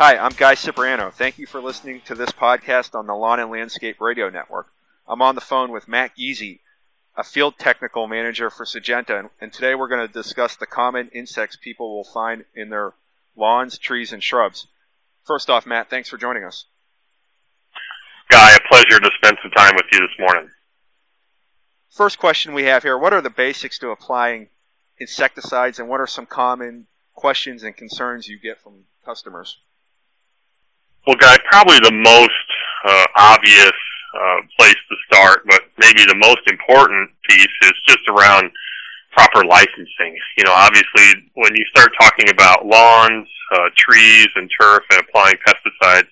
Hi, I'm Guy Cipriano. Thank you for listening to this podcast on the Lawn and Landscape Radio Network. I'm on the phone with Matt Giese, a field technical manager for Syngenta, and today we're going to discuss the common insects people will find in their lawns, trees, and shrubs. First off, Matt, thanks for joining us. Guy, a pleasure to spend some time with you this morning. First question we have here, what are the basics to applying insecticides, and what are some common questions and concerns you get from customers? Well, Guy, probably the most obvious place to start, but maybe the most important piece is just around proper licensing. You know, obviously, when you start talking about lawns, trees, and turf, and applying pesticides,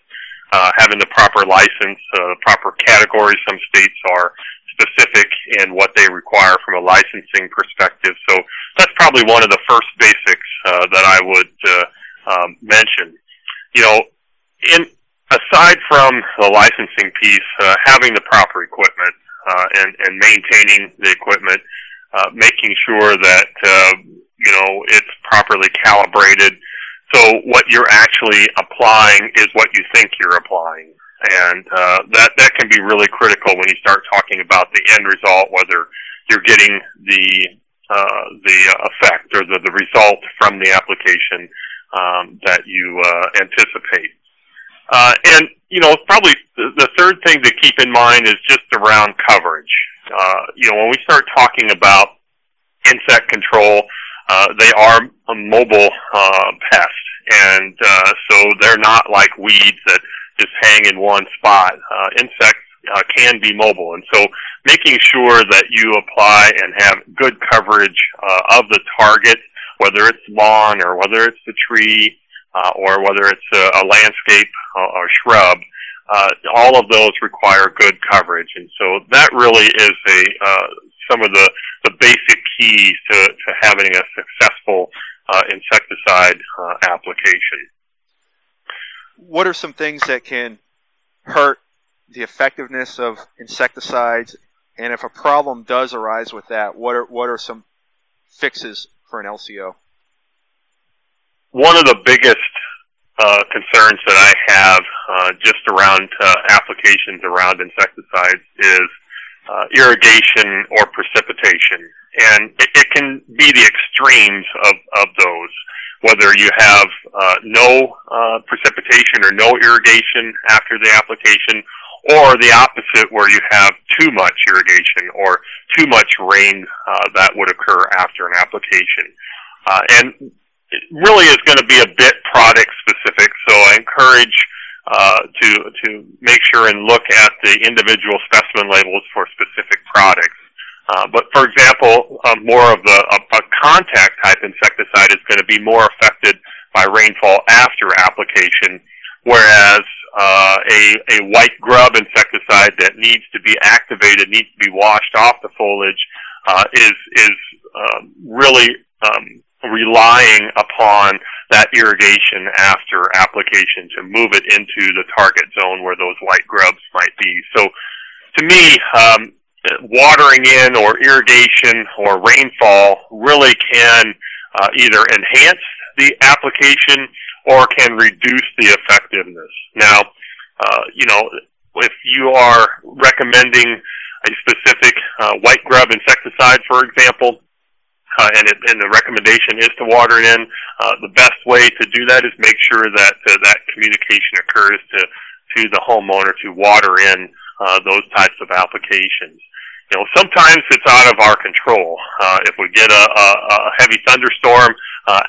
having the proper license, proper categories, some states are specific in what they require from a licensing perspective. So that's probably one of the first basics that I would mention. You know, aside from the licensing piece, having the proper equipment and maintaining the equipment, making sure that you know, it's properly calibrated, so what you're actually applying is what you think you're applying. And that can be really critical when you start talking about the end result, whether you're getting the effect or the result from the application that you anticipate. And, you know, probably the third thing to keep in mind is just around coverage. You know, when we start talking about insect control, they are a mobile pest, and so they're not like weeds that just hang in one spot. Insects can be mobile, and so making sure that you apply and have good coverage of the target, whether it's lawn or whether it's the tree, or whether it's a landscape or shrub, all of those require good coverage. And so that really is some of the basic keys to having a successful insecticide application. What are some things that can hurt the effectiveness of insecticides? And if a problem does arise with that, what are some fixes for an LCO? One of the biggest concerns that I have just around applications around insecticides is irrigation or precipitation. And it can be the extremes of those, whether you have no precipitation or no irrigation after the application, or the opposite where you have too much irrigation or too much rain that would occur after an application. And it really is going to be a bit product specific, so I encourage to make sure and look at the individual specimen labels for specific products. But for example, more of a contact type insecticide is going to be more affected by rainfall after application, whereas a white grub insecticide that needs to be activated, needs to be washed off the foliage, is really relying upon that irrigation after application to move it into the target zone where those white grubs might be. So to me, watering in or irrigation or rainfall really can either enhance the application or can reduce the effectiveness. Now, you know, if you are recommending a specific white grub insecticide, for example, and the recommendation is to water it in, the best way to do that is make sure that that communication occurs to the homeowner to water in those types of applications. You know, sometimes it's out of our control. If we get a heavy thunderstorm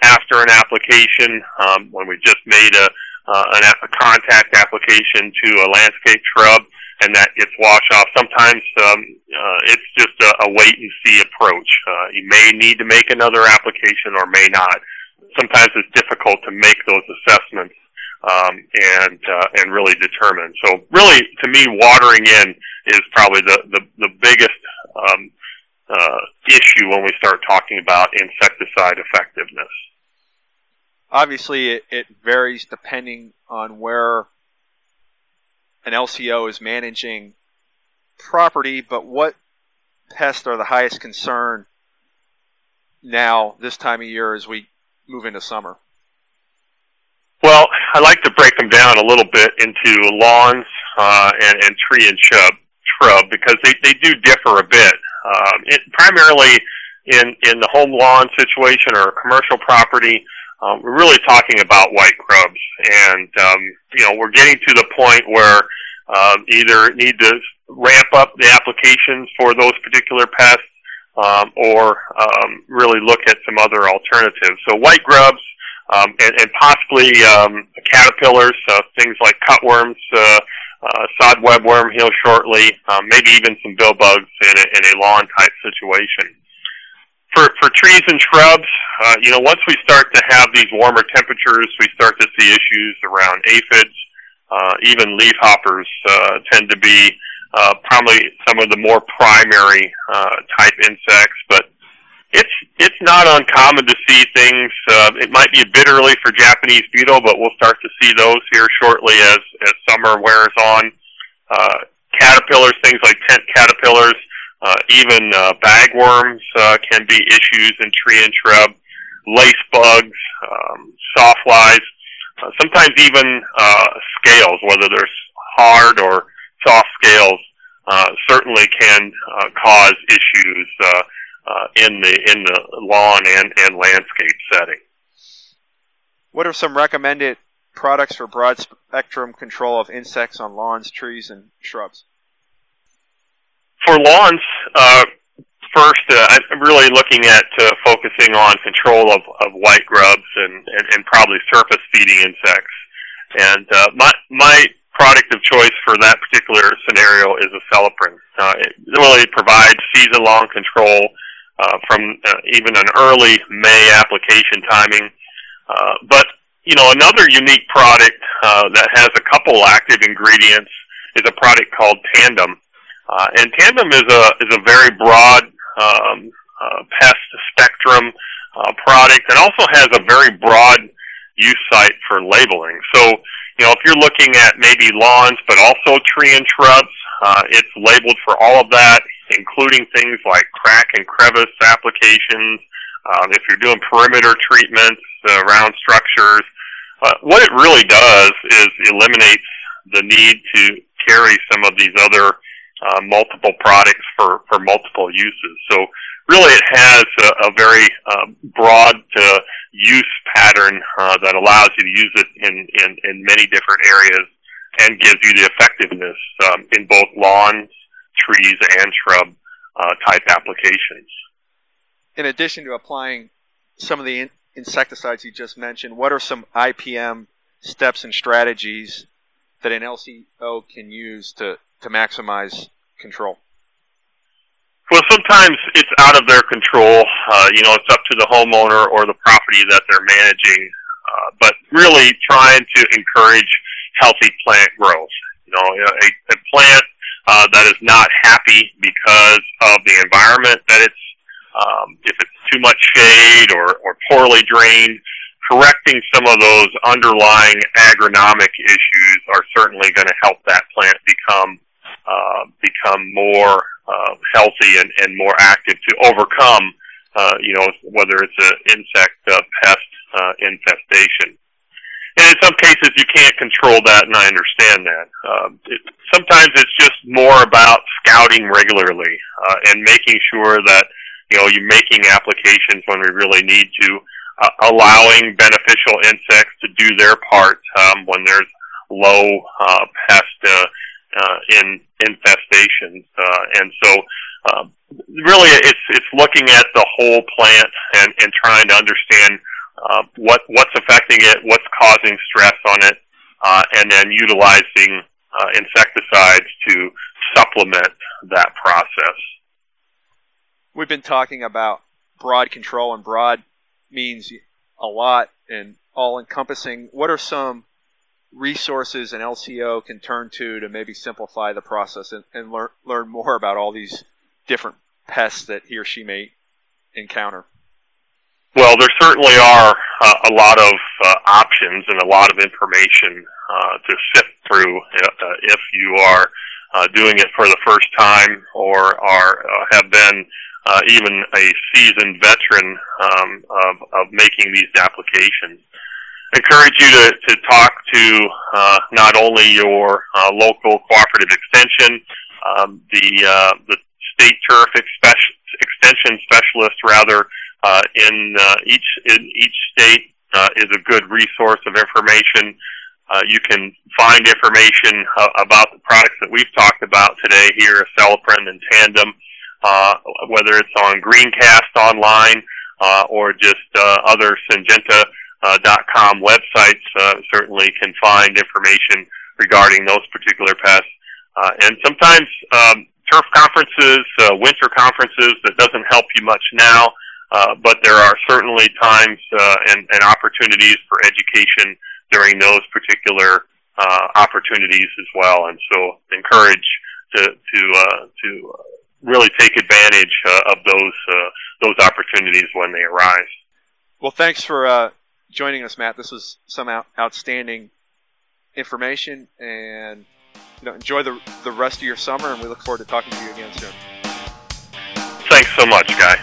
after an application, when we just made a contact application to a landscape shrub, and that gets washed off. Sometimes it's just a wait-and-see approach. You may need to make another application or may not. Sometimes it's difficult to make those assessments and really determine. So really, to me, watering in is probably the biggest issue when we start talking about insecticide effectiveness. Obviously, it varies depending on where an LCO is managing property, but what pests are the highest concern now, this time of year, as we move into summer? Well, I like to break them down a little bit into lawns and tree and shrub because they do differ a bit. Primarily in the home lawn situation or commercial property, we're really talking about white grubs, and we're getting to the point where either need to ramp up the applications for those particular pests or really look at some other alternatives. So white grubs and possibly caterpillars, things like cutworms, sod webworm heel shortly, maybe even some bill bugs in a lawn type situation. For trees and shrubs, once we start to have these warmer temperatures, we start to see issues around aphids. Even leafhoppers tend to be probably some of the more primary type insects, but it's not uncommon to see things. It might be a bit early for Japanese beetle, but we'll start to see those here shortly as summer wears on. Caterpillars, things like tent caterpillars, even bagworms can be issues in tree and shrub. Lace bugs, sawflies, sometimes even scales, whether they're hard or soft scales, certainly can cause issues in the lawn and landscape setting. What are some recommended products for broad spectrum control of insects on lawns, trees, and shrubs? For lawns, first, I'm really looking at focusing on control of white grubs and probably surface feeding insects. And my product of choice for that particular scenario is a Celeprin. It really provides season-long control from even an early May application timing. But another unique product that has a couple active ingredients is a product called Tandem. And Tandem is a very broad pest spectrum product, and also has a very broad use site for labeling. So, if you're looking at maybe lawns, but also tree and shrubs, it's labeled for all of that, including things like crack and crevice applications. If you're doing perimeter treatments around structures, what it really does is eliminates the need to carry some of these other multiple products for multiple uses. So really it has a very broad use pattern that allows you to use it in many different areas and gives you the effectiveness in both lawns, trees, and shrub type applications. In addition to applying some of the insecticides you just mentioned, what are some IPM steps and strategies that an LCO can use to maximize control? Well, sometimes it's out of their control. It's up to the homeowner or the property that they're managing. But really trying to encourage healthy plant growth. A plant that is not happy because of the environment that it's, if it's too much shade or poorly drained, correcting some of those underlying agronomic issues are certainly going to help that plant become more healthy and more active to overcome, whether it's an insect pest infestation. And in some cases, you can't control that, and I understand that. Sometimes it's just more about scouting regularly and making sure that you're making applications when we really need to, allowing beneficial insects to do their part when there's low pest infestations, and so really it's looking at the whole plant and trying to understand what's affecting it, what's causing stress on it, and then utilizing insecticides to supplement that process. We've been talking about broad control, and broad means a lot and all-encompassing. What are some resources an LCO can turn to maybe simplify the process and learn more about all these different pests that he or she may encounter? Well, there certainly are a lot of options and a lot of information to sift through if you are doing it for the first time or are have been even a seasoned veteran of making these applications. encourage you to talk to not only your local cooperative extension, the state turf extension specialist, in each state is a good resource of information. You can find information about the products that we've talked about today here, Celeprin and Tandem, whether it's on Greencast online or just other Syngenta.com websites. Certainly can find information regarding those particular pests. And sometimes turf conferences, winter conferences, that doesn't help you much now, but there are certainly times and opportunities for education during those particular opportunities as well, and so encourage to really take advantage of those opportunities when they arise. Well, thanks for joining us, Matt. This was some outstanding information, and enjoy the rest of your summer, and we look forward to talking to you again soon. Thanks so much, Guy.